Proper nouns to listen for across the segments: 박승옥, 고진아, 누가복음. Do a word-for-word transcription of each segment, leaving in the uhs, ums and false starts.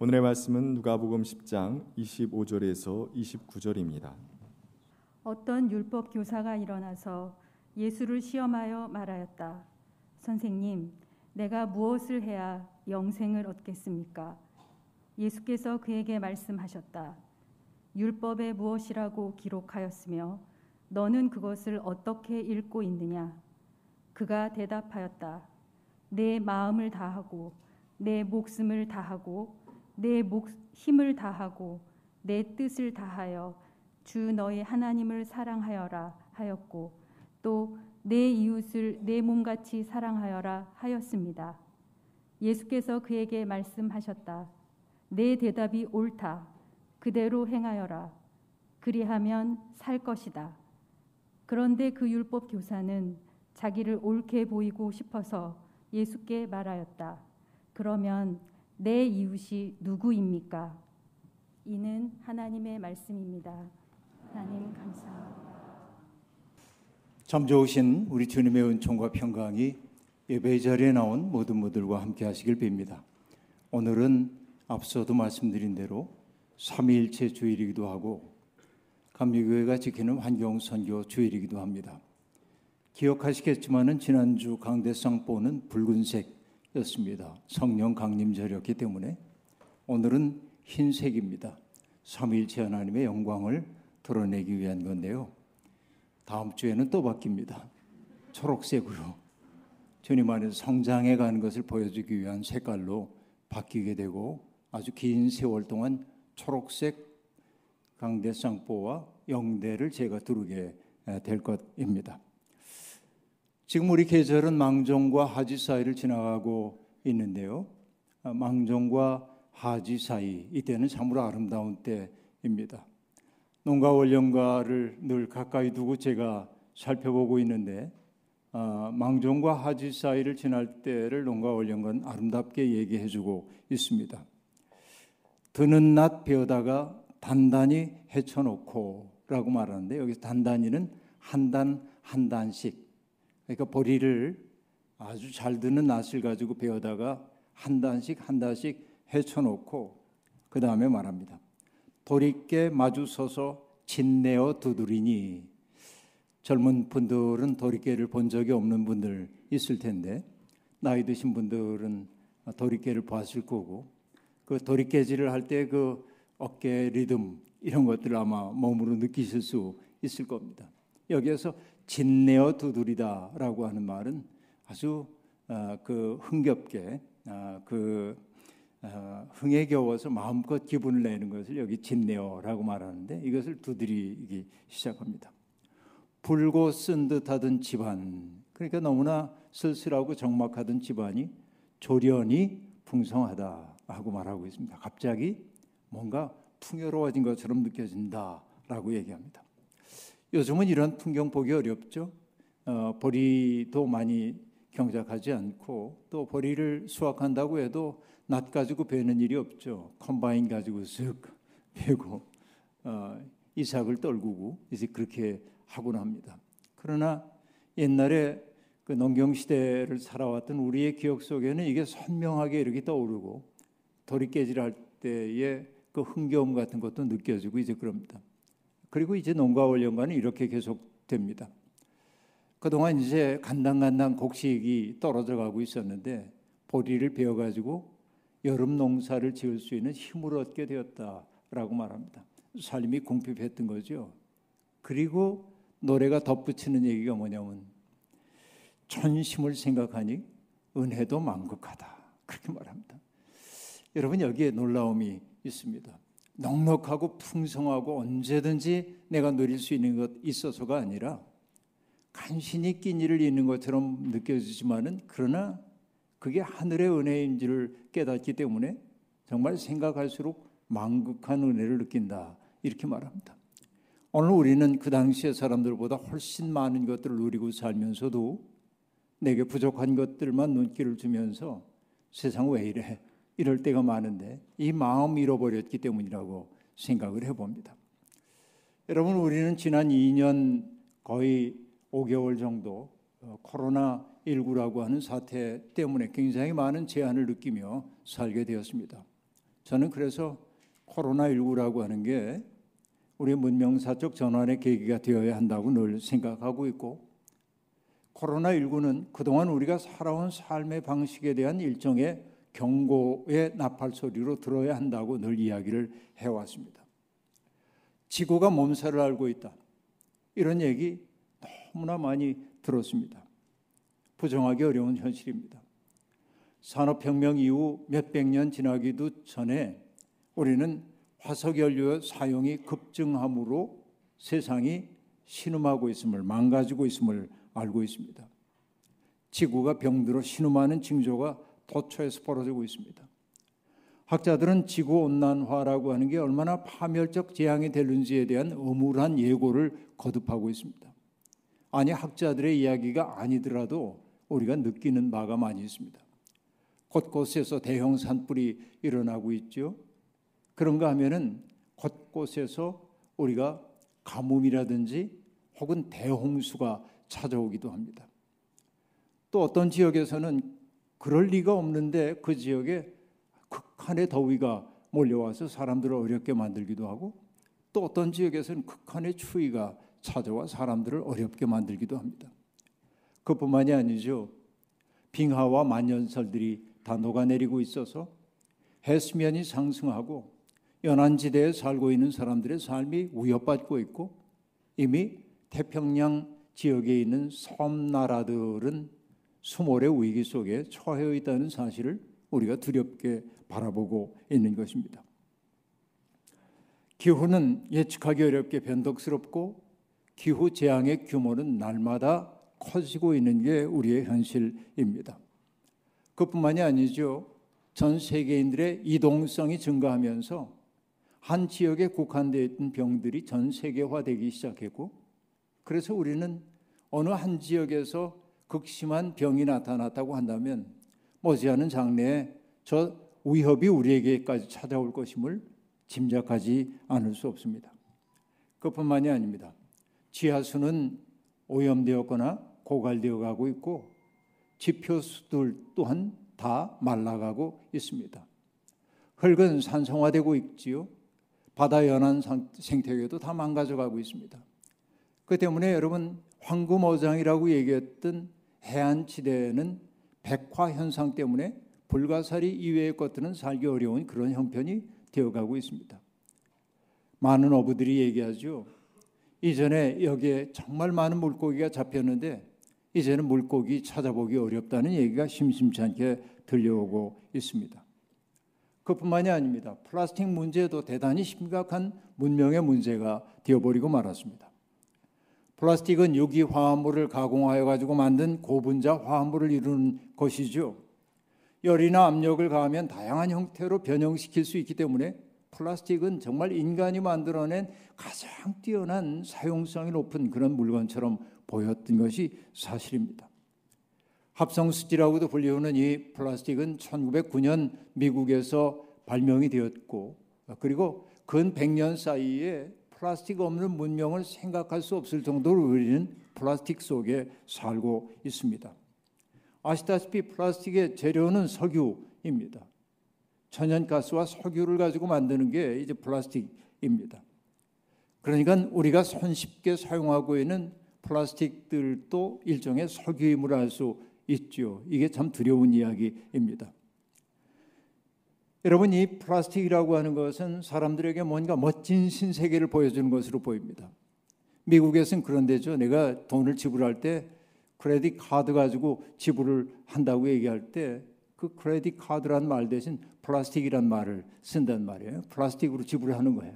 오늘의 말씀은 누가복음 십 장 이십오 절에서 이십구 절입니다. 어떤 율법 교사가 일어나서 예수를 시험하여 말하였다. 선생님, 내가 무엇을 해야 영생을 얻겠습니까? 예수께서 그에게 말씀하셨다. 율법에 무엇이라고 기록하였으며 너는 그것을 어떻게 읽고 있느냐? 그가 대답하였다. 내 마음을 다하고 내 목숨을 다하고 내 목, 힘을 다하고 내 뜻을 다하여 주 너의 하나님을 사랑하여라 하였고 또 내 이웃을 내 몸같이 사랑하여라 하였습니다. 예수께서 그에게 말씀하셨다. 내 대답이 옳다. 그대로 행하여라. 그리하면 살 것이다. 그런데 그 율법 교사는 자기를 옳게 보이고 싶어서 예수께 말하였다. 그러면 내 이웃이 누구입니까? 이는 하나님의 말씀입니다. 하나님 감사합니다. 참 좋으신 우리 주님의 은총과 평강이 예배 자리에 나온 모든 분들과 함께 하시길 빕니다. 오늘은 앞서도 말씀드린 대로 삼위일체 주일이기도 하고 감리교회가 지키는 환경선교 주일이기도 합니다. 기억하시겠지만은 지난주 강대상보는 붉은색이었습니다. 성령 강림절이었기 때문에 오늘은 흰색입니다. 삼위일체 하나님의 영광을 드러내기 위한 건데요. 다음 주에는 또 바뀝니다. 초록색으로 주님 안에서 성장해 가는 것을 보여주기 위한 색깔로 바뀌게 되고 아주 긴 세월 동안 초록색 강대상포와 영대를 제가 두르게 될 것입니다. 지금 우리 계절은 망종과 하지 사이를 지나가고 있는데요. 망종과 하지 사이, 이때는 참으로 아름다운 때입니다. 농가 월령가를 늘 가까이 두고 제가 살펴보고 있는데 아, 망종과 하지 사이를 지날 때를 농가 월령가는 아름답게 얘기해주고 있습니다. 드는 낮 베어다가 단단히 헤쳐놓고 라고 말하는데 여기서 단단히는 한 단 한 단씩, 그러니까 보리를 아주 잘 드는 낫을 가지고 베어다가 한 단씩 한 단씩 헤쳐놓고 그 다음에 말합니다. 돌이깨 마주서서 짓내어 두드리니. 젊은 분들은 돌이깨를 본 적이 없는 분들 있을 텐데 나이 드신 분들은 돌이깨를 봤을 거고 그 돌이깨질을 할 때 그 어깨 리듬 이런 것들을 아마 몸으로 느끼실 수 있을 겁니다. 여기에서 짓내어 두드리다라고 하는 말은 아주 어, 그 흥겹게 어, 그 어, 흥에 겨워서 마음껏 기분을 내는 것을 여기 짓내어라고 말하는데 이것을 두드리기 시작합니다. 불고 쓴 듯하던 집안, 그러니까 너무나 쓸쓸하고 적막하던 집안이 조련이 풍성하다 하고 말하고 있습니다. 갑자기 뭔가 풍요로워진 것처럼 느껴진다라고 얘기합니다. 요즘은 이런 풍경 보기 어렵죠. 어, 보리도 많이 경작하지 않고 또 보리를 수확한다고 해도 낫 가지고 베는 일이 없죠. 컴바인 가지고 쓱 베고 어, 이삭을 떨구고 이제 그렇게 하곤 합니다. 그러나 옛날에 그 농경시대를 살아왔던 우리의 기억 속에는 이게 선명하게 이렇게 떠오르고 도리깨질할 때의 그 흥겨움 같은 것도 느껴지고 이제 그럽니다. 그리고 이제 농가월 연간은 이렇게 계속됩니다. 그동안 이제 간당간당 곡식이 떨어져 가고 있었는데 보리를 베어가지고 여름 농사를 지을 수 있는 힘을 얻게 되었다라고 말합니다. 삶이 궁핍했던 거죠. 그리고 노래가 덧붙이는 얘기가 뭐냐면 천심을 생각하니 은혜도 만극하다 그렇게 말합니다. 여러분 여기에 놀라움이 있습니다. 넉넉하고 풍성하고 언제든지 내가 누릴 수 있는 것 있어서가 아니라 간신히 끼니를 잇는 것처럼 느껴지지만은 그러나 그게 하늘의 은혜인 줄을 깨닫기 때문에 정말 생각할수록 만극한 은혜를 느낀다 이렇게 말합니다. 오늘 우리는 그 당시의 사람들보다 훨씬 많은 것들을 누리고 살면서도 내게 부족한 것들만 눈길을 주면서 세상 왜 이래 이럴 때가 많은데 이 마음 잃어버렸기 때문이라고 생각을 해봅니다. 여러분 우리는 지난 이 년 거의 오 개월 정도 코로나십구라고 하는 사태 때문에 굉장히 많은 제한을 느끼며 살게 되었습니다. 저는 그래서 코로나십구라고 하는 게 우리 문명사적 전환의 계기가 되어야 한다고 늘 생각하고 있고, 코로나십구는 그동안 우리가 살아온 삶의 방식에 대한 일종의 경고의 나팔소리로 들어야 한다고 늘 이야기를 해왔습니다. 지구가 몸살을 앓고 있다, 이런 얘기 너무나 많이 들었습니다. 부정하기 어려운 현실입니다. 산업혁명 이후 몇백 년 지나기도 전에 우리는 화석연료의 사용이 급증함으로 세상이 신음하고 있음을, 망가지고 있음을 알고 있습니다. 지구가 병들어 신음하는 징조가 도처에서 벌어지고 있습니다. 학자들은 지구온난화라고 하는 게 얼마나 파멸적 재앙이 되는지에 대한 음울한 예고를 거듭하고 있습니다. 아니, 학자들의 이야기가 아니더라도 우리가 느끼는 바가 많이 있습니다. 곳곳에서 대형 산불이 일어나고 있죠. 그런가 하면은 곳곳에서 우리가 가뭄이라든지 혹은 대홍수가 찾아오기도 합니다. 또 어떤 지역에서는 그럴 리가 없는데 그 지역에 극한의 더위가 몰려와서 사람들을 어렵게 만들기도 하고, 또 어떤 지역에서는 극한의 추위가 찾아와 사람들을 어렵게 만들기도 합니다. 그뿐만이 아니죠. 빙하와 만년설들이 다 녹아내리고 있어서 해수면이 상승하고 연안지대에 살고 있는 사람들의 삶이 위협받고 있고, 이미 태평양 지역에 있는 섬나라들은 수몰의 위기 속에 처해 있다는 사실을 우리가 두렵게 바라보고 있는 것입니다. 기후는 예측하기 어렵게 변덕스럽고 기후 재앙의 규모는 날마다 커지고 있는 게 우리의 현실입니다. 그뿐만이 아니죠. 전 세계인들의 이동성이 증가하면서 한 지역에 국한되어 있던 병들이 전 세계화되기 시작했고, 그래서 우리는 어느 한 지역에서 극심한 병이 나타났다고 한다면 머지않은 장래에 저 위협이 우리에게까지 찾아올 것임을 짐작하지 않을 수 없습니다. 그뿐만이 아닙니다. 지하수는 오염되었거나 고갈되어 가고 있고, 지표수들 또한 다 말라가고 있습니다. 흙은 산성화되고 있지요. 바다 연안 생태계도 다 망가져가고 있습니다. 그 때문에 여러분, 황금어장이라고 얘기했던 해안지대는 백화현상 때문에 불가사리 이외의 것들은 살기 어려운 그런 형편이 되어가고 있습니다. 많은 어부들이 얘기하죠. 이전에 여기에 정말 많은 물고기가 잡혔는데 이제는 물고기 찾아보기 어렵다는 얘기가 심심치 않게 들려오고 있습니다. 그뿐만이 아닙니다. 플라스틱 문제도 대단히 심각한 문명의 문제가 되어버리고 말았습니다. 플라스틱은 유기화합물을 가공하여 가지고 만든 고분자 화합물을 이루는 것이죠. 열이나 압력을 가하면 다양한 형태로 변형시킬 수 있기 때문에 플라스틱은 정말 인간이 만들어낸 가장 뛰어난 사용성이 높은 그런 물건처럼 보였던 것이 사실입니다. 합성수지라고도 불리우는 이 플라스틱은 천구백구 년 미국에서 발명이 되었고, 그리고 근 백 년 사이에 플라스틱 없는 문명을 생각할 수 없을 정도로 우리는 플라스틱 속에 살고 있습니다. 아시다시피 플라스틱의 재료는 석유입니다. 천연가스와 석유를 가지고 만드는 게 이제 플라스틱입니다. 그러니까 우리가 손쉽게 사용하고 있는 플라스틱들도 일종의 석유임을 알 수 있죠. 이게 참 두려운 이야기입니다. 여러분, 이 플라스틱이라고 하는 것은 사람들에게 뭔가 멋진 신세계를 보여주는 것으로 보입니다. 미국에서는 그런데죠. 내가 돈을 지불할 때 크레딧 카드 가지고 지불을 한다고 얘기할 때 그 크레딧 카드란 말 대신 플라스틱이란 말을 쓴단 말이에요. 플라스틱으로 지불하는 거예요.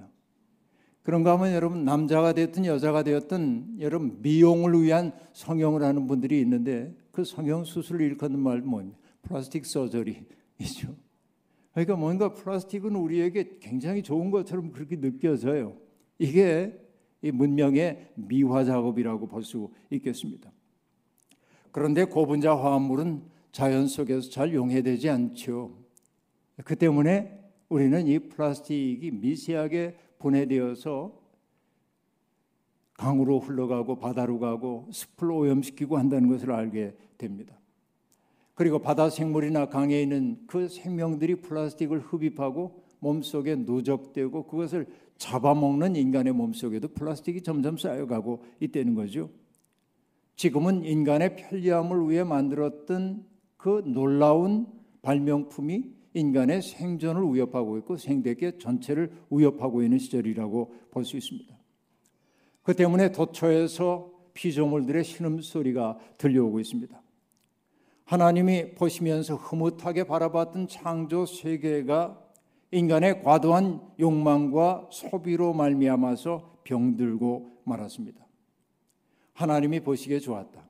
그런가 하면 여러분, 남자가 되었든 여자가 되었든 여러분, 미용을 위한 성형을 하는 분들이 있는데 그 성형 수술을 일컫는 말은 뭡니까? 플라스틱 서저리이죠. 그러니까 뭔가 플라스틱은 우리에게 굉장히 좋은 것처럼 그렇게 느껴져요. 이게 이 문명의 미화 작업이라고 볼 수 있겠습니다. 그런데 고분자 화합물은 자연 속에서 잘 용해되지 않죠. 그 때문에 우리는 이 플라스틱이 미세하게 분해되어서 강으로 흘러가고 바다로 가고 숲을 오염시키고 한다는 것을 알게 됩니다. 그리고 바다 생물이나 강에 있는 그 생명들이 플라스틱을 흡입하고 몸속에 누적되고 그것을 잡아먹는 인간의 몸속에도 플라스틱이 점점 쌓여가고 있다는 거죠. 지금은 인간의 편리함을 위해 만들었던 그 놀라운 발명품이 인간의 생존을 위협하고 있고 생태계 전체를 위협하고 있는 시절이라고 볼 수 있습니다. 그 때문에 도처에서 피조물들의 신음소리가 들려오고 있습니다. 하나님이 보시면서 흐뭇하게 바라봤던 창조 세계가 인간의 과도한 욕망과 소비로 말미암아서 병들고 말았습니다. 하나님이 보시기에 좋았다,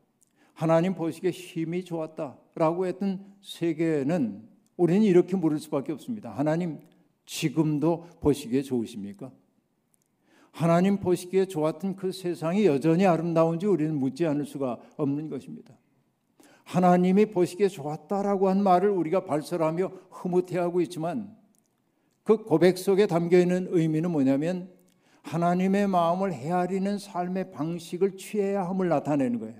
하나님 보시기에 힘이 좋았다라고 했던 세계는 우리는 이렇게 물을 수밖에 없습니다. 하나님, 지금도 보시기에 좋으십니까? 하나님 보시기에 좋았던 그 세상이 여전히 아름다운지 우리는 묻지 않을 수가 없는 것입니다. 하나님이 보시기에 좋았다라고 한 말을 우리가 발설하며 흐뭇해하고 있지만 그 고백 속에 담겨있는 의미는 뭐냐면 하나님의 마음을 헤아리는 삶의 방식을 취해야 함을 나타내는 거예요.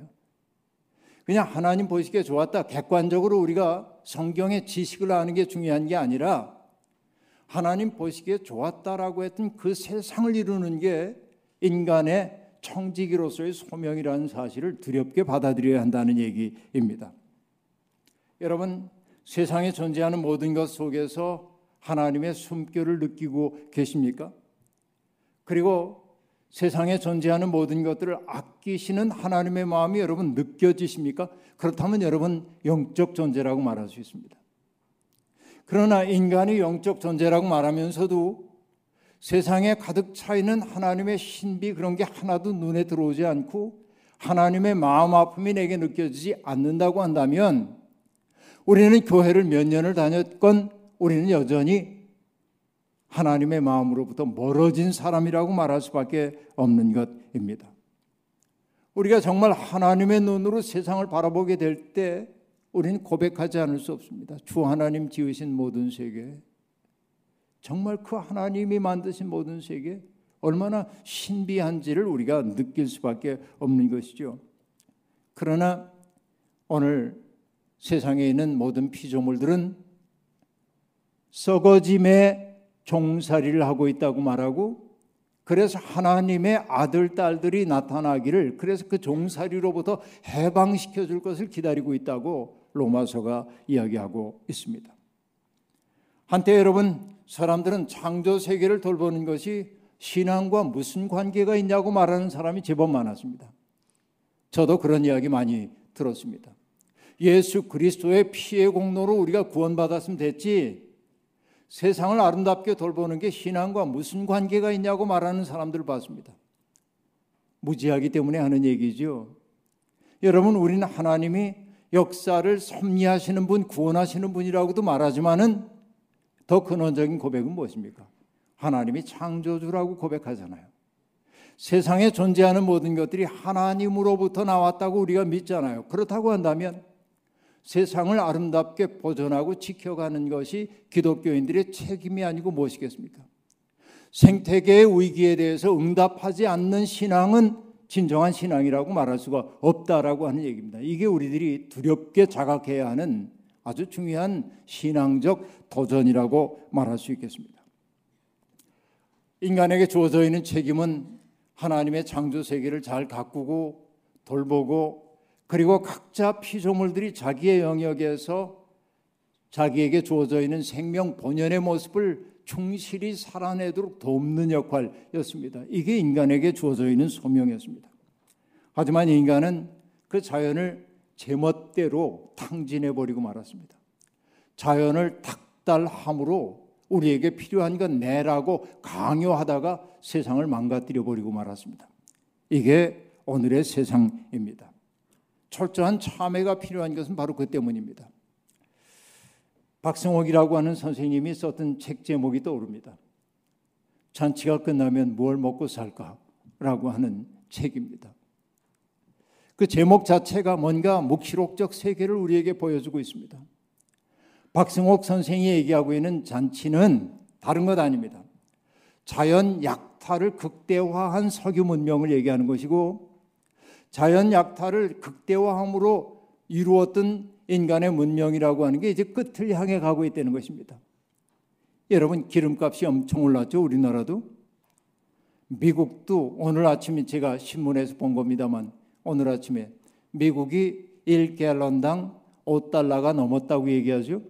그냥 하나님 보시기에 좋았다, 객관적으로 우리가 성경의 지식을 아는 게 중요한 게 아니라 하나님 보시기에 좋았다라고 했던 그 세상을 이루는 게 인간의 청지기로서의 소명이라는 사실을 두렵게 받아들여야 한다는 얘기입니다. 여러분, 세상에 존재하는 모든 것 속에서 하나님의 숨결을 느끼고 계십니까? 그리고 세상에 존재하는 모든 것들을 아끼시는 하나님의 마음이 여러분 느껴지십니까? 그렇다면 여러분 영적 존재라고 말할 수 있습니다. 그러나 인간이 영적 존재라고 말하면서도 세상에 가득 차 있는 하나님의 신비, 그런 게 하나도 눈에 들어오지 않고 하나님의 마음 아픔이 내게 느껴지지 않는다고 한다면 우리는 교회를 몇 년을 다녔건 우리는 여전히 하나님의 마음으로부터 멀어진 사람이라고 말할 수밖에 없는 것입니다. 우리가 정말 하나님의 눈으로 세상을 바라보게 될 때 우리는 고백하지 않을 수 없습니다. 주 하나님 지으신 모든 세계, 정말 그 하나님이 만드신 모든 세계 얼마나 신비한지를 우리가 느낄 수밖에 없는 것이죠. 그러나 오늘 세상에 있는 모든 피조물들은 썩어짐의 종살이를 하고 있다고 말하고, 그래서 하나님의 아들, 딸들이 나타나기를, 그래서 그 종살이로부터 해방시켜 줄 것을 기다리고 있다고 로마서가 이야기하고 있습니다. 한때 여러분, 사람들은 창조 세계를 돌보는 것이 신앙과 무슨 관계가 있냐고 말하는 사람이 제법 많았습니다. 저도 그런 이야기 많이 들었습니다. 예수 그리스도의 피의 공로로 우리가 구원받았으면 됐지, 세상을 아름답게 돌보는 게 신앙과 무슨 관계가 있냐고 말하는 사람들을 봤습니다. 무지하기 때문에 하는 얘기죠. 여러분, 우리는 하나님이 역사를 섭리하시는 분, 구원하시는 분이라고도 말하지만은 더 근원적인 고백은 무엇입니까? 하나님이 창조주라고 고백하잖아요. 세상에 존재하는 모든 것들이 하나님으로부터 나왔다고 우리가 믿잖아요. 그렇다고 한다면 세상을 아름답게 보존하고 지켜가는 것이 기독교인들의 책임이 아니고 무엇이겠습니까? 생태계의 위기에 대해서 응답하지 않는 신앙은 진정한 신앙이라고 말할 수가 없다라고 하는 얘기입니다. 이게 우리들이 두렵게 자각해야 하는 아주 중요한 신앙적 도전이라고 말할 수 있겠습니다. 인간에게 주어져 있는 책임은 하나님의 창조 세계를 잘 가꾸고 돌보고, 그리고 각자 피조물들이 자기의 영역에서 자기에게 주어져 있는 생명 본연의 모습을 충실히 살아내도록 돕는 역할이었습니다. 이게 인간에게 주어져 있는 소명이었습니다. 하지만 인간은 그 자연을 제멋대로 탕진해버리고 말았습니다. 자연을 닥달함으로 우리에게 필요한 건 내라고 강요하다가 세상을 망가뜨려버리고 말았습니다. 이게 오늘의 세상입니다. 철저한 참회가 필요한 것은 바로 그 때문입니다. 박승옥이라고 하는 선생님이 썼던 책 제목이 떠오릅니다. 잔치가 끝나면 뭘 먹고 살까라고 하는 책입니다. 그 제목 자체가 뭔가 묵시록적 세계를 우리에게 보여주고 있습니다. 박승옥 선생이 얘기하고 있는 잔치는 다른 것 아닙니다. 자연 약탈을 극대화한 석유 문명을 얘기하는 것이고, 자연 약탈을 극대화함으로 이루었던 인간의 문명이라고 하는 게 이제 끝을 향해 가고 있다는 것입니다. 여러분 기름값이 엄청 올랐죠. 우리나라도. 미국도 오늘 아침에 제가 신문에서 본 겁니다만 오늘 아침에 미국이 일 갤런당 오 달러가 넘었다고 얘기하죠.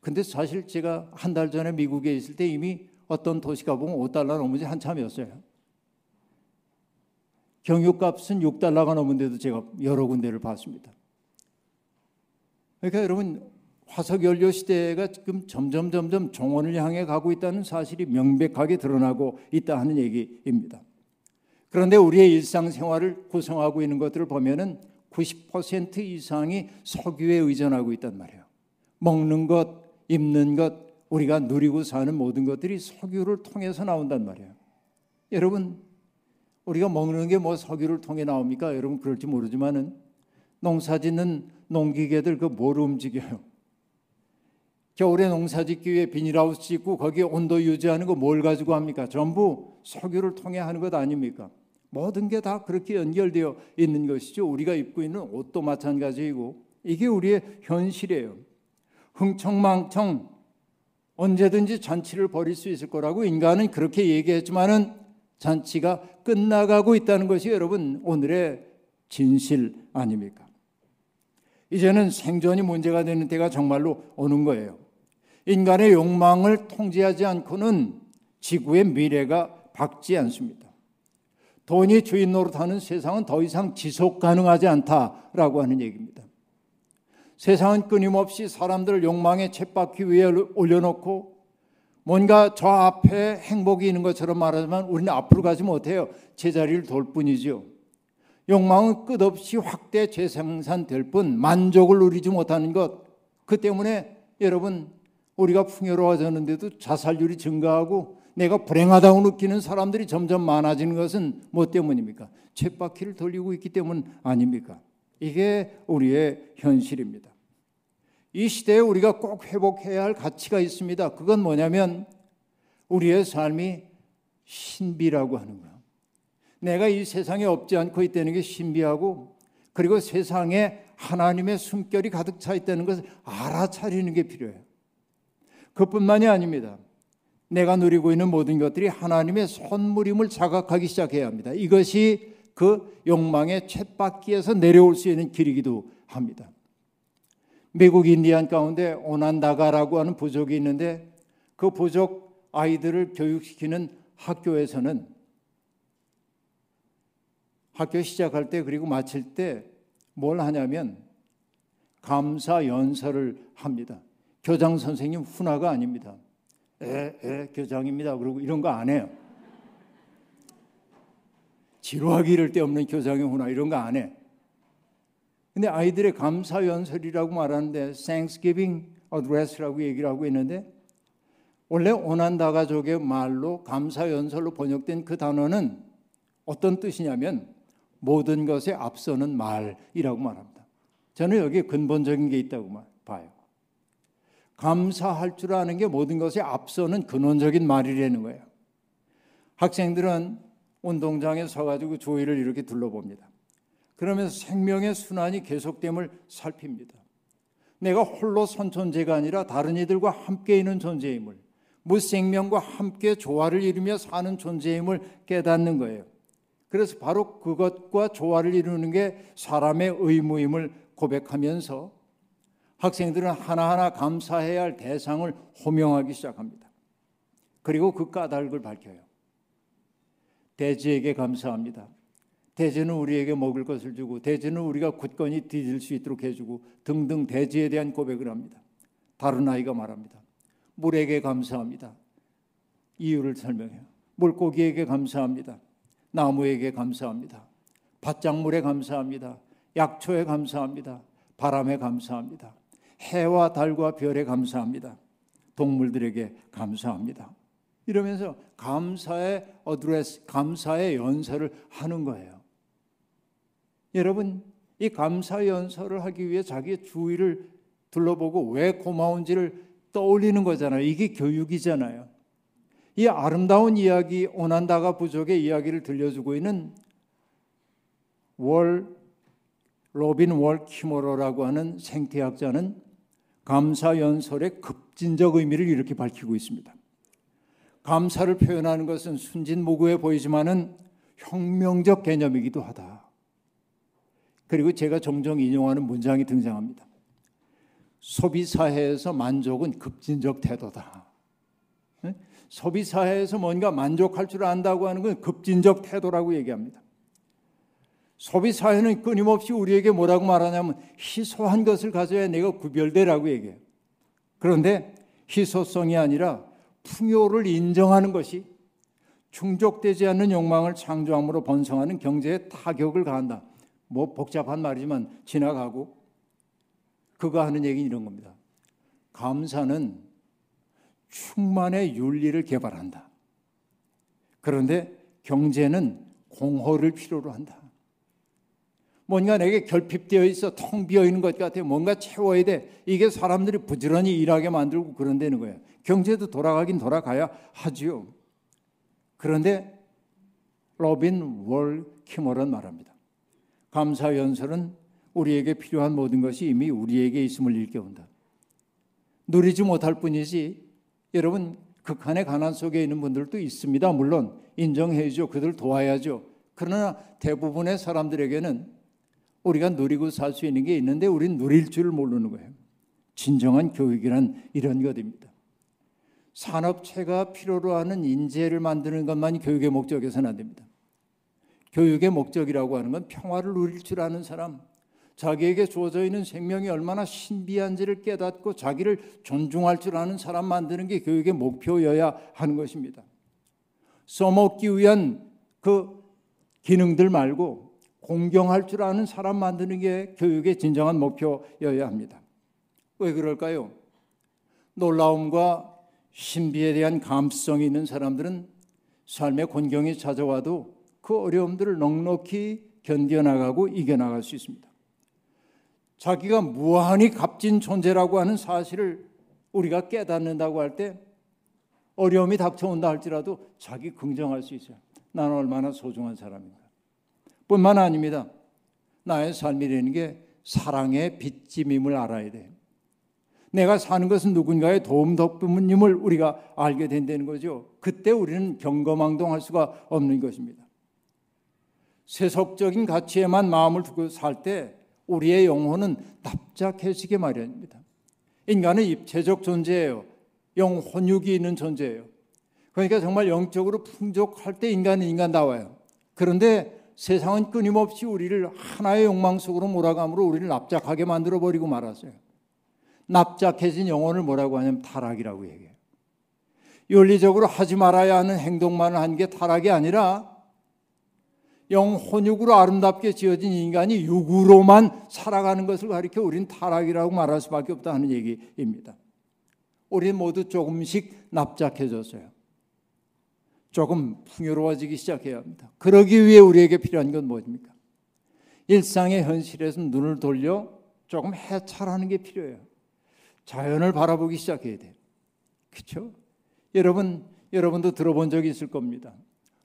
근데 사실 제가 한 달 전에 미국에 있을 때 이미 어떤 도시가 보면 오 달러 넘은 지 한참이었어요. 경유값은 육 달러가 넘은데도 제가 여러 군데를 봤습니다. 그러니까 여러분 화석연료 시대가 지금 점점 점점 종언을 향해 가고 있다는 사실이 명백하게 드러나고 있다 하는 얘기입니다. 그런데 우리의 일상생활을 구성하고 있는 것들을 보면은 구십 퍼센트 이상이 석유에 의존하고 있단 말이에요. 먹는 것, 입는 것, 우리가 누리고 사는 모든 것들이 석유를 통해서 나온단 말이에요. 여러분 우리가 먹는 게 뭐 석유를 통해 나옵니까? 여러분 그럴지 모르지만은 농사짓는 농기계들 그 뭘 움직여요? 겨울에 농사짓기 위해 비닐하우스 짓고 거기에 온도 유지하는 거 뭘 가지고 합니까? 전부 석유를 통해 하는 것 아닙니까? 모든 게 다 그렇게 연결되어 있는 것이죠. 우리가 입고 있는 옷도 마찬가지이고 이게 우리의 현실이에요. 흥청망청 언제든지 잔치를 벌일 수 있을 거라고 인간은 그렇게 얘기했지만은 잔치가 끝나가고 있다는 것이 여러분 오늘의 진실 아닙니까? 이제는 생존이 문제가 되는 때가 정말로 오는 거예요. 인간의 욕망을 통제하지 않고는 지구의 미래가 밝지 않습니다. 돈이 주인 노릇하는 세상은 더 이상 지속 가능하지 않다라고 하는 얘기입니다. 세상은 끊임없이 사람들을 욕망의 쳇바퀴 위에 올려놓고 뭔가 저 앞에 행복이 있는 것처럼 말하지만 우리는 앞으로 가지 못해요. 제자리를 돌 뿐이죠. 욕망은 끝없이 확대 재생산될 뿐 만족을 누리지 못하는 것. 그 때문에 여러분 우리가 풍요로워졌는데도 자살률이 증가하고 내가 불행하다고 느끼는 사람들이 점점 많아지는 것은 뭐 때문입니까? 쳇바퀴를 돌리고 있기 때문 아닙니까? 이게 우리의 현실입니다. 이 시대에 우리가 꼭 회복해야 할 가치가 있습니다. 그건 뭐냐면 우리의 삶이 신비라고 하는 거예요. 내가 이 세상에 없지 않고 있다는 게 신비하고 그리고 세상에 하나님의 숨결이 가득 차 있다는 것을 알아차리는 게 필요해요. 그뿐만이 아닙니다. 내가 누리고 있는 모든 것들이 하나님의 선물임을 자각하기 시작해야 합니다. 이것이 그 욕망의 쳇바퀴에서 내려올 수 있는 길이기도 합니다. 미국 인디안 가운데 오난다가라고 하는 부족이 있는데 그 부족 아이들을 교육시키는 학교에서는 학교 시작할 때 그리고 마칠 때 뭘 하냐면 감사 연설을 합니다. 교장 선생님 훈화가 아닙니다. 에, 에, 교장입니다. 그러고 이런 거 안 해요. 지루하기 이를 데 없는 교장의 훈화 이런 거 안 해. 근데 아이들의 감사 연설이라고 말하는데 Thanksgiving Address라고 얘기를 하고 있는데 원래 오난다가족의 말로 감사 연설로 번역된 그 단어는 어떤 뜻이냐면 모든 것에 앞서는 말이라고 말합니다. 저는 여기에 근본적인 게 있다고 봐요. 감사할 줄 아는 게 모든 것에 앞서는 근원적인 말이라는 거예요. 학생들은 운동장에 서가지고 주위를 이렇게 둘러봅니다. 그러면서 생명의 순환이 계속됨을 살핍니다. 내가 홀로 선 존재가 아니라 다른 이들과 함께 있는 존재임을 무생명과 함께 조화를 이루며 사는 존재임을 깨닫는 거예요. 그래서 바로 그것과 조화를 이루는 게 사람의 의무임을 고백하면서 학생들은 하나하나 감사해야 할 대상을 호명하기 시작합니다. 그리고 그 까닭을 밝혀요. 대지에게 감사합니다. 대지는 우리에게 먹을 것을 주고 대지는 우리가 굳건히 디딜 수 있도록 해주고 등등 대지에 대한 고백을 합니다. 다른 아이가 말합니다. 물에게 감사합니다. 이유를 설명해요. 물고기에게 감사합니다. 나무에게 감사합니다. 밭작물에 감사합니다. 약초에 감사합니다. 바람에 감사합니다. 해와 달과 별에 감사합니다. 동물들에게 감사합니다. 이러면서 감사의 어드레스, 감사의 연설을 하는 거예요. 여러분, 이 감사 연설을 하기 위해 자기의 주위를 둘러보고 왜 고마운지를 떠올리는 거잖아요. 이게 교육이잖아요. 이 아름다운 이야기, 오난다가 부족의 이야기를 들려주고 있는 월, 로빈 월 키모로라고 하는 생태학자는 감사연설의 급진적 의미를 이렇게 밝히고 있습니다. 감사를 표현하는 것은 순진무구해 보이지만은 혁명적 개념이기도 하다. 그리고 제가 종종 인용하는 문장이 등장합니다. 소비사회에서 만족은 급진적 태도다. 소비사회에서 뭔가 만족할 줄 안다고 하는 건 급진적 태도라고 얘기합니다. 소비사회는 끊임없이 우리에게 뭐라고 말하냐면 희소한 것을 가져야 내가 구별되라고 얘기해요. 그런데 희소성이 아니라 풍요를 인정하는 것이 충족되지 않는 욕망을 창조함으로 번성하는 경제에 타격을 가한다. 뭐 복잡한 말이지만 지나가고 그가 하는 얘기는 이런 겁니다. 감사는 충만의 윤리를 개발한다. 그런데 경제는 공허를 필요로 한다. 뭔가 내게 결핍되어 있어 텅 비어있는 것 같아요. 뭔가 채워야 돼. 이게 사람들이 부지런히 일하게 만들고 그런다는 거예요. 경제도 돌아가긴 돌아가야 하지요. 그런데 로빈 월 키머런 말합니다. 감사 연설은 우리에게 필요한 모든 것이 이미 우리에게 있음을 일깨운다. 누리지 못할 뿐이지 여러분 극한의 가난 속에 있는 분들도 있습니다. 물론 인정해야죠. 그들 도와야죠. 그러나 대부분의 사람들에게는 우리가 누리고 살 수 있는 게 있는데 우린 누릴 줄 모르는 거예요. 진정한 교육이란 이런 것입니다. 산업체가 필요로 하는 인재를 만드는 것만이 교육의 목적에서는 안 됩니다. 교육의 목적이라고 하는 건 평화를 누릴 줄 아는 사람, 자기에게 주어져 있는 생명이 얼마나 신비한지를 깨닫고 자기를 존중할 줄 아는 사람 만드는 게 교육의 목표여야 하는 것입니다. 써먹기 위한 그 기능들 말고 공경할 줄 아는 사람 만드는 게 교육의 진정한 목표여야 합니다. 왜 그럴까요? 놀라움과 신비에 대한 감수성이 있는 사람들은 삶의 곤경이 찾아와도 그 어려움들을 넉넉히 견뎌나가고 이겨나갈 수 있습니다. 자기가 무한히 값진 존재라고 하는 사실을 우리가 깨닫는다고 할 때 어려움이 닥쳐온다 할지라도 자기 긍정할 수 있어요. 나는 얼마나 소중한 사람인가. 뿐만 아닙니다. 나의 삶이라는 게 사랑의 빚짐임을 알아야 돼. 내가 사는 것은 누군가의 도움 덕분임을 우리가 알게 된다는 거죠. 그때 우리는 경거망동할 수가 없는 것입니다. 세속적인 가치에만 마음을 두고 살 때 우리의 영혼은 납작해지게 마련입니다. 인간은 입체적 존재예요. 영혼육이 있는 존재예요. 그러니까 정말 영적으로 풍족할 때 인간은 인간다워요. 그런데 세상은 끊임없이 우리를 하나의 욕망 속으로 몰아감으로 우리를 납작하게 만들어버리고 말았어요. 납작해진 영혼을 뭐라고 하냐면 타락이라고 얘기해요. 윤리적으로 하지 말아야 하는 행동만을 한 게 타락이 아니라 영혼육으로 아름답게 지어진 인간이 육으로만 살아가는 것을 가리켜 우린 타락이라고 말할 수밖에 없다 하는 얘기입니다. 우린 모두 조금씩 납작해졌어요. 조금 풍요로워지기 시작해야 합니다. 그러기 위해 우리에게 필요한 건 뭡니까? 일상의 현실에서 눈을 돌려 조금 해찰하는 게 필요해요. 자연을 바라보기 시작해야 돼요. 그렇죠? 여러분, 여러분도 들어본 적이 있을 겁니다.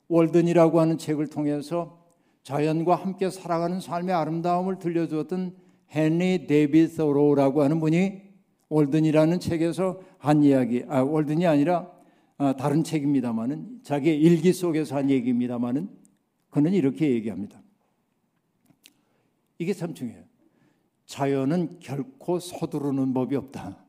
월든이라고 하는 책을 통해서 자연과 함께 살아가는 삶의 아름다움을 들려주었던 헨리 데이비드 토로우라고 하는 분이 월든이라는 책에서 한 이야기, 아, 월든이 아니라 아, 다른 책입니다마는 자기의 일기 속에서 한 얘기입니다마는 그는 이렇게 얘기합니다. 이게 참 중요해요. 자연은 결코 서두르는 법이 없다.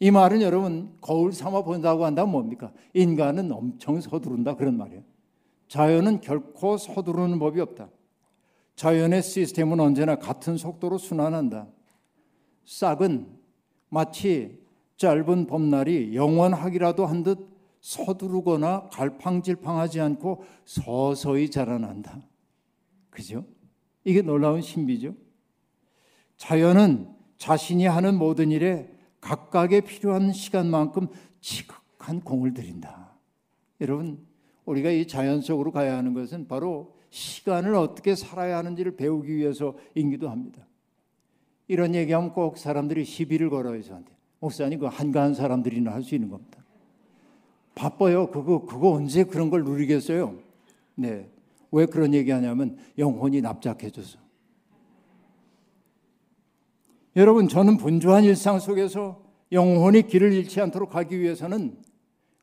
이 말은 여러분 거울 삼아 본다고 한다면 뭡니까? 인간은 엄청 서두른다 그런 말이에요. 자연은 결코 서두르는 법이 없다. 자연의 시스템은 언제나 같은 속도로 순환한다. 싹은 마치 짧은 봄날이 영원하기라도 한 듯 서두르거나 갈팡질팡하지 않고 서서히 자라난다. 그죠? 이게 놀라운 신비죠. 자연은 자신이 하는 모든 일에 각각의 필요한 시간만큼 지극한 공을 들인다. 여러분, 우리가 이 자연 속으로 가야 하는 것은 바로 시간을 어떻게 살아야 하는지를 배우기 위해서이기도 합니다. 이런 얘기하면 꼭 사람들이 시비를 걸어요, 저한테. 목사님, 그 한가한 사람들이나 할 수 있는 겁니다. 바빠요. 그거 그거 언제 그런 걸 누리겠어요? 네. 왜 그런 얘기하냐면 영혼이 납작해져서. 여러분, 저는 분주한 일상 속에서 영혼이 길을 잃지 않도록 하기 위해서는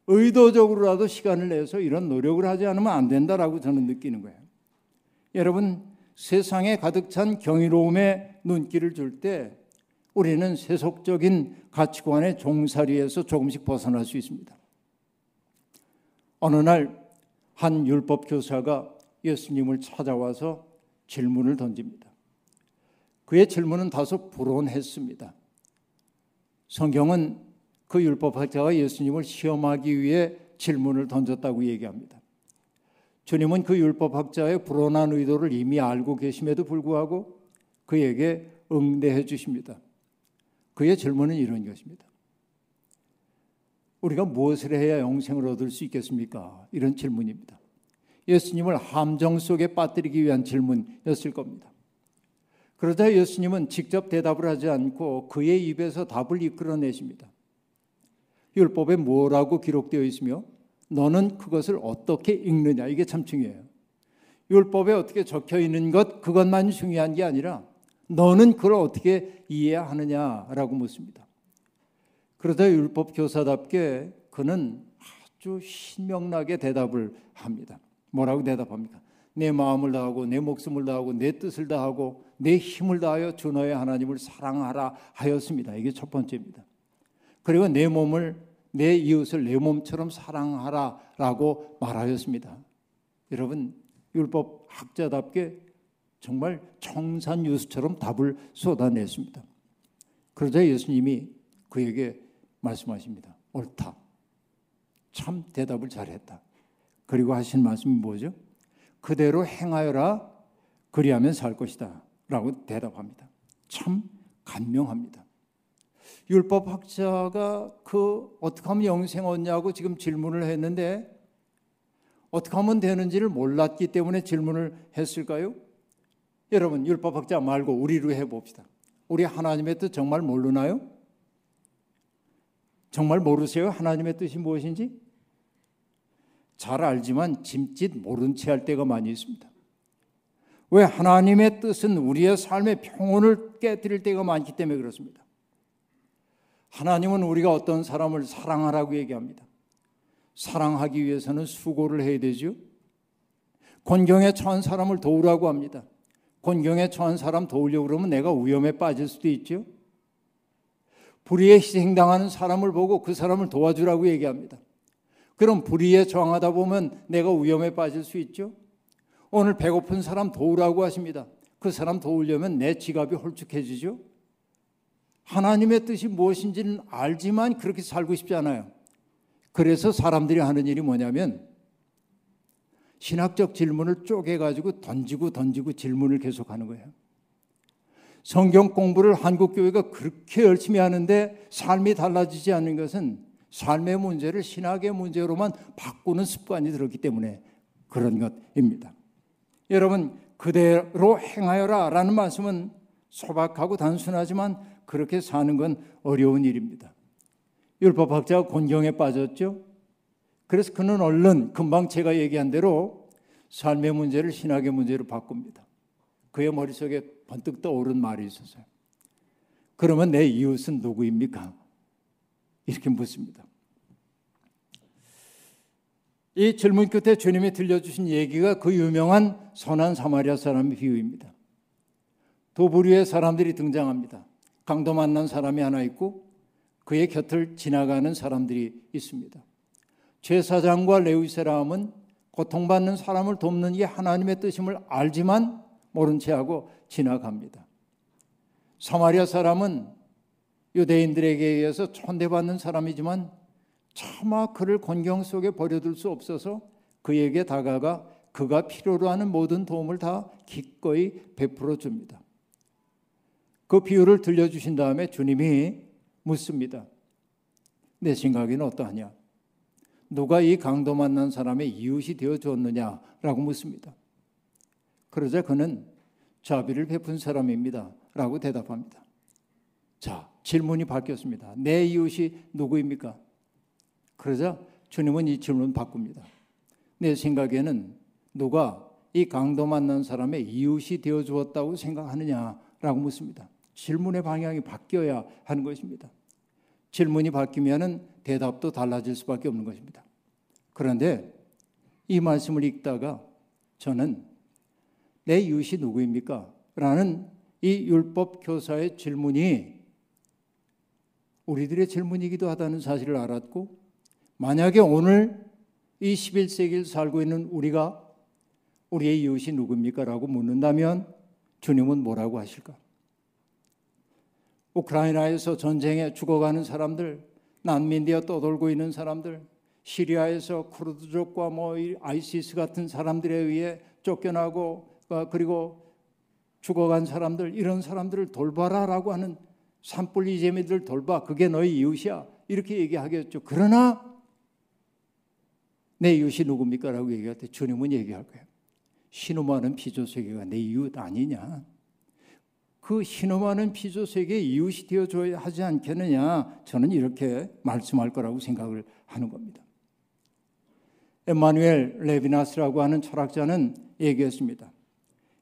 의도적으로라도 시간을 내서 이런 노력을 하지 않으면 안 된다라고 저는 느끼는 거예요. 여러분, 세상에 가득 찬 경이로움의 눈길을 줄 때 우리는 세속적인 가치관의 종살이에서 조금씩 벗어날 수 있습니다. 어느 날 한 율법교사가 예수님을 찾아와서 질문을 던집니다. 그의 질문은 다소 불온했습니다. 성경은 그 율법학자가 예수님을 시험하기 위해 질문을 던졌다고 얘기합니다. 주님은 그 율법학자의 불온한 의도를 이미 알고 계심에도 불구하고 그에게 응대해 주십니다. 그의 질문은 이런 것입니다. 우리가 무엇을 해야 영생을 얻을 수 있겠습니까? 이런 질문입니다. 예수님을 함정 속에 빠뜨리기 위한 질문이었을 겁니다. 그러자 예수님은 직접 대답을 하지 않고 그의 입에서 답을 이끌어내십니다. 율법에 뭐라고 기록되어 있으며 너는 그것을 어떻게 읽느냐, 이게 참 중요해요. 율법에 어떻게 적혀 있는 것, 그것만이 중요한 게 아니라 너는 그걸 어떻게 이해하느냐라고 묻습니다. 그러자 율법 교사답게 그는 아주 신명나게 대답을 합니다. 뭐라고 대답합니까? 내 마음을 다하고 내 목숨을 다하고 내 뜻을 다하고 내 힘을 다하여 주 너의 하나님을 사랑하라 하였습니다. 이게 첫 번째입니다. 그리고 내 몸을, 내 이웃을 내 몸처럼 사랑하라라고 말하였습니다. 여러분, 율법 학자답게 정말 청산유수처럼 답을 쏟아냈습니다. 그러자 예수님이 그에게 말씀하십니다. 옳다. 참 대답을 잘했다. 그리고 하신 말씀이 뭐죠? 그대로 행하여라. 그리하면 살 것이다. 라고 대답합니다. 참 감명합니다. 율법 학자가 그 어떻게 하면 영생 얻냐고 지금 질문을 했는데 어떻게 하면 되는지를 몰랐기 때문에 질문을 했을까요? 여러분, 율법 학자 말고 우리로 해봅시다. 우리 하나님의 뜻 정말 모르나요? 정말 모르세요? 하나님의 뜻이 무엇인지? 잘 알지만 짐짓 모른 채 할 때가 많이 있습니다. 왜? 하나님의 뜻은 우리의 삶의 평온을 깨뜨릴 때가 많기 때문에 그렇습니다. 하나님은 우리가 어떤 사람을 사랑하라고 얘기합니다. 사랑하기 위해서는 수고를 해야 되죠. 곤경에 처한 사람을 도우라고 합니다. 곤경에 처한 사람 도우려고 그러면 내가 위험에 빠질 수도 있죠. 불의에 희생당하는 사람을 보고 그 사람을 도와주라고 얘기합니다. 그럼 불의에 저항하다 보면 내가 위험에 빠질 수 있죠. 오늘 배고픈 사람 도우라고 하십니다. 그 사람 도우려면 내 지갑이 홀쭉해지죠. 하나님의 뜻이 무엇인지는 알지만 그렇게 살고 싶지 않아요. 그래서 사람들이 하는 일이 뭐냐면 신학적 질문을 쪼개가지고 던지고 던지고 질문을 계속하는 거예요. 성경 공부를 한국교회가 그렇게 열심히 하는데 삶이 달라지지 않는 것은 삶의 문제를 신학의 문제로만 바꾸는 습관이 들었기 때문에 그런 것입니다. 여러분, 그대로 행하여라 라는 말씀은 소박하고 단순하지만 그렇게 사는 건 어려운 일입니다. 율법학자가 곤경에 빠졌죠. 그래서 그는 얼른 금방 제가 얘기한 대로 삶의 문제를 신학의 문제로 바꿉니다. 그의 머릿속에 번뜩 떠오른 말이 있었어요. 그러면 내 이웃은 누구입니까? 이렇게 묻습니다. 이 질문 끝에 주님이 들려주신 얘기가 그 유명한 선한 사마리아 사람의 비유입니다. 두 부류의 사람들이 등장합니다. 강도 만난 사람이 하나 있고 그의 곁을 지나가는 사람들이 있습니다. 제사장과 레위 사람은 고통받는 사람을 돕는 게 하나님의 뜻임을 알지만 모른 채 하고 지나갑니다. 사마리아 사람은 유대인들에게 의해서 천대받는 사람이지만 차마 그를 곤경 속에 버려둘 수 없어서 그에게 다가가 그가 필요로 하는 모든 도움을 다 기꺼이 베풀어 줍니다. 그 비유를 들려주신 다음에 주님이 묻습니다. 내 생각에는 어떠하냐? 누가 이 강도 만난 사람의 이웃이 되어줬느냐라고 묻습니다. 그러자 그는 자비를 베푼 사람입니다. 라고 대답합니다. 자, 질문이 바뀌었습니다. 내 이웃이 누구입니까? 그러자 주님은 이 질문 바꿉니다. 내 생각에는 누가 이 강도 만난 사람의 이웃이 되어주었다고 생각하느냐라고 묻습니다. 질문의 방향이 바뀌어야 하는 것입니다. 질문이 바뀌면은 대답도 달라질 수밖에 없는 것입니다. 그런데 이 말씀을 읽다가 저는 내 이웃이 누구입니까? 라는 이 율법 교사의 질문이 우리들의 질문이기도 하다는 사실을 알았고, 만약에 오늘 이 십일 세기를 살고 있는 우리가 우리의 이웃이 누구입니까? 라고 묻는다면 주님은 뭐라고 하실까? 우크라이나에서 전쟁에 죽어가는 사람들, 난민되어 떠돌고 있는 사람들, 시리아에서 쿠르드족과 뭐 아이시스 같은 사람들에 의해 쫓겨나고 그리고 죽어간 사람들, 이런 사람들을 돌봐라라고 하는, 산불 이재민들 돌봐, 그게 너희 이웃이야, 이렇게 얘기하겠죠. 그러나 내 이웃이 누굽니까? 라고 얘기할 때 주님은 얘기할 거예요. 신음하는 피조세계가 내 이웃 아니냐, 그 신음하는 피조세계의 이웃이 되어줘야 하지 않겠느냐, 저는 이렇게 말씀할 거라고 생각을 하는 겁니다. 엠마누엘 레비나스라고 하는 철학자는 얘기했습니다.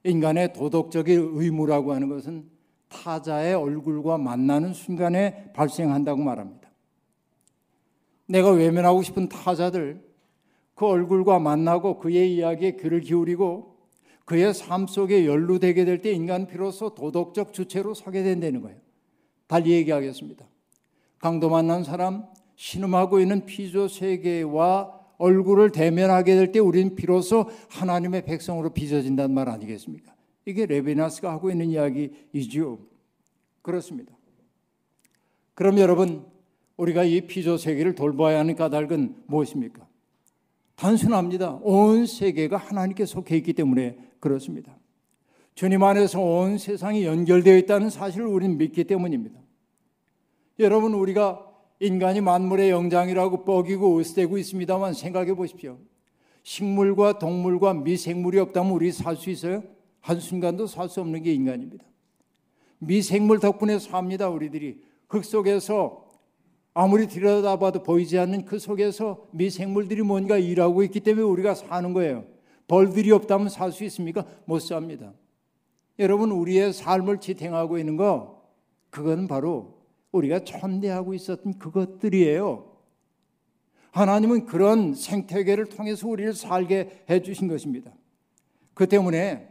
인간의 도덕적인 의무라고 하는 것은 타자의 얼굴과 만나는 순간에 발생한다고 말합니다. 내가 외면하고 싶은 타자들, 그 얼굴과 만나고 그의 이야기에 귀를 기울이고 그의 삶 속에 연루되게 될 때 인간 비로소 도덕적 주체로 서게 된다는 거예요. 달리 얘기하겠습니다. 강도 만난 사람, 신음하고 있는 피조세계와 얼굴을 대면하게 될 때 우리는 비로소 하나님의 백성으로 빚어진다는 말 아니겠습니까? 이게 레비나스가 하고 있는 이야기이지요. 그렇습니다. 그럼 여러분, 우리가 이 피조세계를 돌봐야 하는 까닭은 무엇입니까? 단순합니다. 온 세계가 하나님께 속해 있기 때문에 그렇습니다. 주님 안에서 온 세상이 연결되어 있다는 사실을 우리는 믿기 때문입니다. 여러분, 우리가 인간이 만물의 영장이라고 뻐기고 으스대고 있습니다만 생각해 보십시오. 식물과 동물과 미생물이 없다면 우리 살 수 있어요? 한순간도 살 수 없는 게 인간입니다. 미생물 덕분에 삽니다. 우리들이 흙 속에서 아무리 들여다봐도 보이지 않는 그 속에서 미생물들이 뭔가 일하고 있기 때문에 우리가 사는 거예요. 벌들이 없다면 살 수 있습니까? 못 삽니다. 여러분, 우리의 삶을 지탱하고 있는 거, 그건 바로 우리가 천대하고 있었던 그것들이에요. 하나님은 그런 생태계를 통해서 우리를 살게 해주신 것입니다. 그 때문에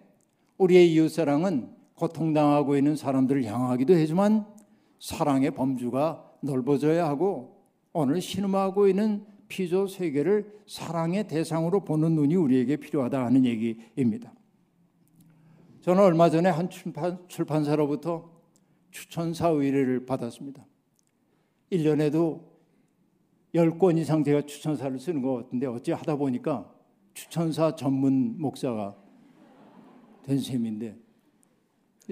우리의 이웃사랑은 고통당하고 있는 사람들을 향하기도 하지만 사랑의 범주가 넓어져야 하고, 오늘 신음하고 있는 피조세계를 사랑의 대상으로 보는 눈이 우리에게 필요하다 하는 얘기입니다. 저는 얼마 전에 한 출판, 출판사로부터 추천사 의뢰를 받았습니다. 일 년에도 열 권 이상 제가 추천사를 쓰는 것 같은데 어찌 하다 보니까 추천사 전문 목사가 된 셈인데,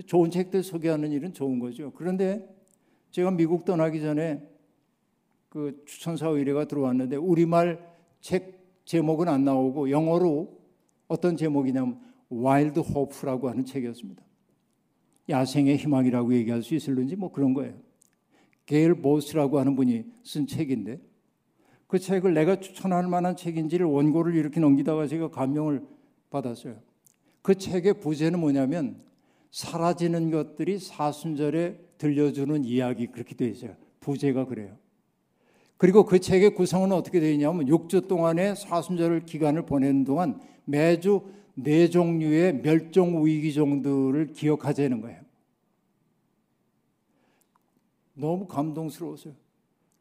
좋은 책들 소개하는 일은 좋은 거죠. 그런데 제가 미국 떠나기 전에 그 추천사 의뢰가 들어왔는데 우리말 책 제목은 안 나오고 영어로 어떤 제목이냐면 와일드 호프라고 하는 책이었습니다. 야생의 희망이라고 얘기할 수 있을는지 뭐 그런 거예요. 게일 보스라고 하는 분이 쓴 책인데 그 책을 내가 추천할 만한 책인지를 원고를 이렇게 넘기다가 제가 감명을 받았어요. 그 책의 부제는 뭐냐면 사라지는 것들이 사순절에 들려주는 이야기, 그렇게 되어 있어요. 부제가 그래요. 그리고 그 책의 구성은 어떻게 되어 있냐면 육 주 동안의 사순절 기간을 보내는 동안 매주 네 종류의 멸종 위기 정도를 기억하자는 거예요. 너무 감동스러웠어요.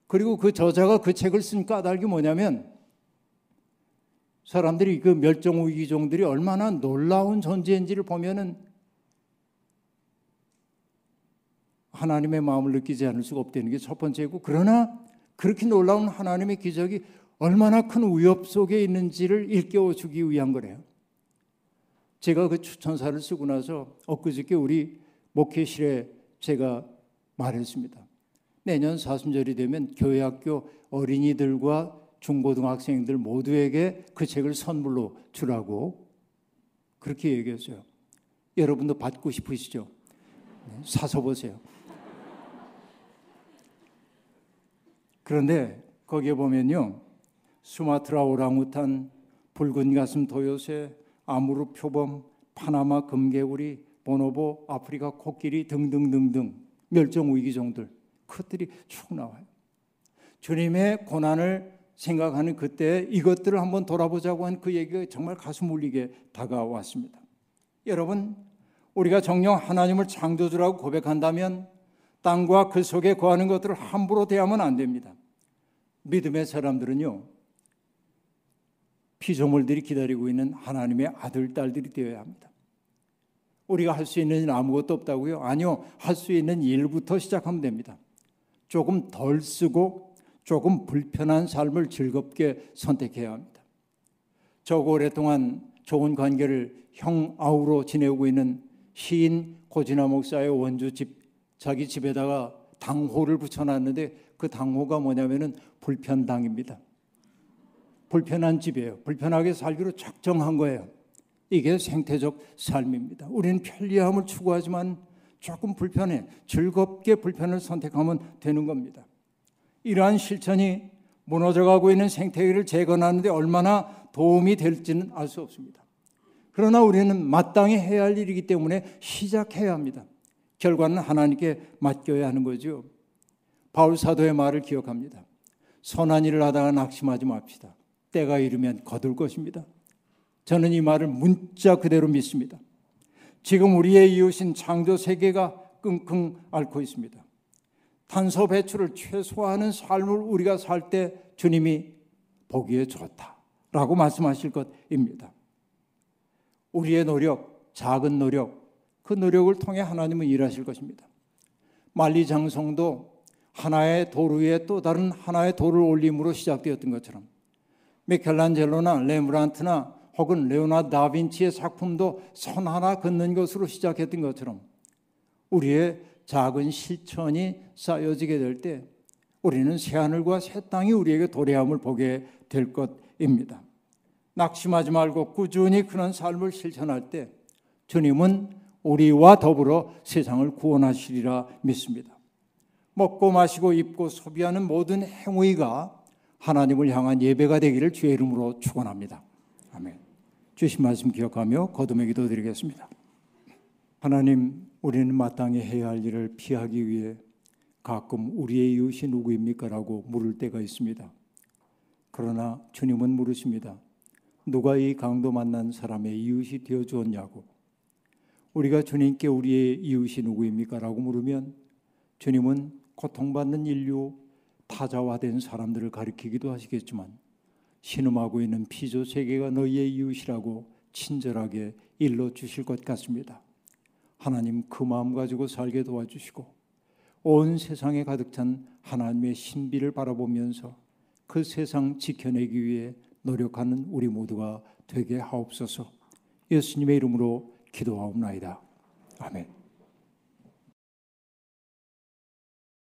그리고 그 저자가 그 책을 쓴 까닭이 뭐냐면 사람들이 그 멸종 위기 정도들이 얼마나 놀라운 존재인지를 보면은 하나님의 마음을 느끼지 않을 수가 없다는 게 첫 번째고, 그러나 그렇게 놀라운 하나님의 기적이 얼마나 큰 위협 속에 있는지를 일깨워주기 위한 거래요. 제가 그 추천사를 쓰고 나서 엊그저께 우리 목회실에 제가 말했습니다. 내년 사순절이 되면 교회 학교 어린이들과 중고등학생들 모두에게 그 책을 선물로 주라고 그렇게 얘기했어요. 여러분도 받고 싶으시죠? 사서 보세요. 그런데 거기에 보면요, 수마트라 오랑우탄, 붉은 가슴 도요새, 아무르 표범, 파나마 금개구리, 보노보, 아프리카 코끼리 등등등등 멸종위기종들 그것들이 쭉 나와요. 주님의 고난을 생각하는 그때 이것들을 한번 돌아보자고 한 그 얘기가 정말 가슴 울리게 다가왔습니다. 여러분, 우리가 정녕 하나님을 창조주라고 고백한다면 땅과 그 속에 거하는 것들을 함부로 대하면 안 됩니다. 믿음의 사람들은요, 피조물들이 기다리고 있는 하나님의 아들, 딸들이 되어야 합니다. 우리가 할 수 있는 일 아무것도 없다고요? 아니요, 할 수 있는 일부터 시작하면 됩니다. 조금 덜 쓰고 조금 불편한 삶을 즐겁게 선택해야 합니다. 저고 오랫동안 좋은 관계를 형아우로 지내고 있는 시인 고진아 목사의 원주 집, 자기 집에다가 당호를 붙여놨는데 그 당호가 뭐냐면은 불편당입니다. 불편한 집이에요. 불편하게 살기로 작정한 거예요. 이게 생태적 삶입니다. 우리는 편리함을 추구하지만 조금 불편해. 즐겁게 불편을 선택하면 되는 겁니다. 이러한 실천이 무너져가고 있는 생태계를 재건하는 데 얼마나 도움이 될지는 알 수 없습니다. 그러나 우리는 마땅히 해야 할 일이기 때문에 시작해야 합니다. 결과는 하나님께 맡겨야 하는 거죠. 바울 사도의 말을 기억합니다. 선한 일을 하다가 낙심하지 맙시다. 때가 이르면 거둘 것입니다. 저는 이 말을 문자 그대로 믿습니다. 지금 우리의 이웃인 창조 세계가 끙끙 앓고 있습니다. 탄소 배출을 최소화하는 삶을 우리가 살 때 주님이 보기에 좋다라고 말씀하실 것입니다. 우리의 노력, 작은 노력, 그 노력을 통해 하나님은 일하실 것입니다. 만리장성도 하나의 도루 위에 또 다른 하나의 돌을 올림으로 시작되었던 것처럼 미켈란젤로나 렘브란트나 혹은 레오나르도 다빈치의 작품도 선 하나 긋는 것으로 시작했던 것처럼 우리의 작은 실천이 쌓여지게 될 때 우리는 새하늘과 새 땅이 우리에게 도래함을 보게 될 것입니다. 낙심하지 말고 꾸준히 그런 삶을 실천할 때 주님은 우리와 더불어 세상을 구원하시리라 믿습니다. 먹고 마시고 입고 소비하는 모든 행위가 하나님을 향한 예배가 되기를 주의 이름으로 축원합니다. 아멘. 주신 말씀 기억하며 거듭의 기도 드리겠습니다. 하나님, 우리는 마땅히 해야 할 일을 피하기 위해 가끔 우리의 이웃이 누구입니까? 라고 물을 때가 있습니다. 그러나 주님은 물으십니다. 누가 이 강도 만난 사람의 이웃이 되어주었냐고. 우리가 주님께 우리의 이웃이 누구입니까? 라고 물으면 주님은 고통받는 인류, 타자화된 사람들을 가리키기도 하시겠지만 신음하고 있는 피조 세계가 너희의 이웃이라고 친절하게 일러 주실 것 같습니다. 하나님, 그 마음 가지고 살게 도와주시고 온 세상에 가득 찬 하나님의 신비를 바라보면서 그 세상 지켜내기 위해 노력하는 우리 모두가 되게 하옵소서. 예수님의 이름으로 기도하옵나이다. 아멘.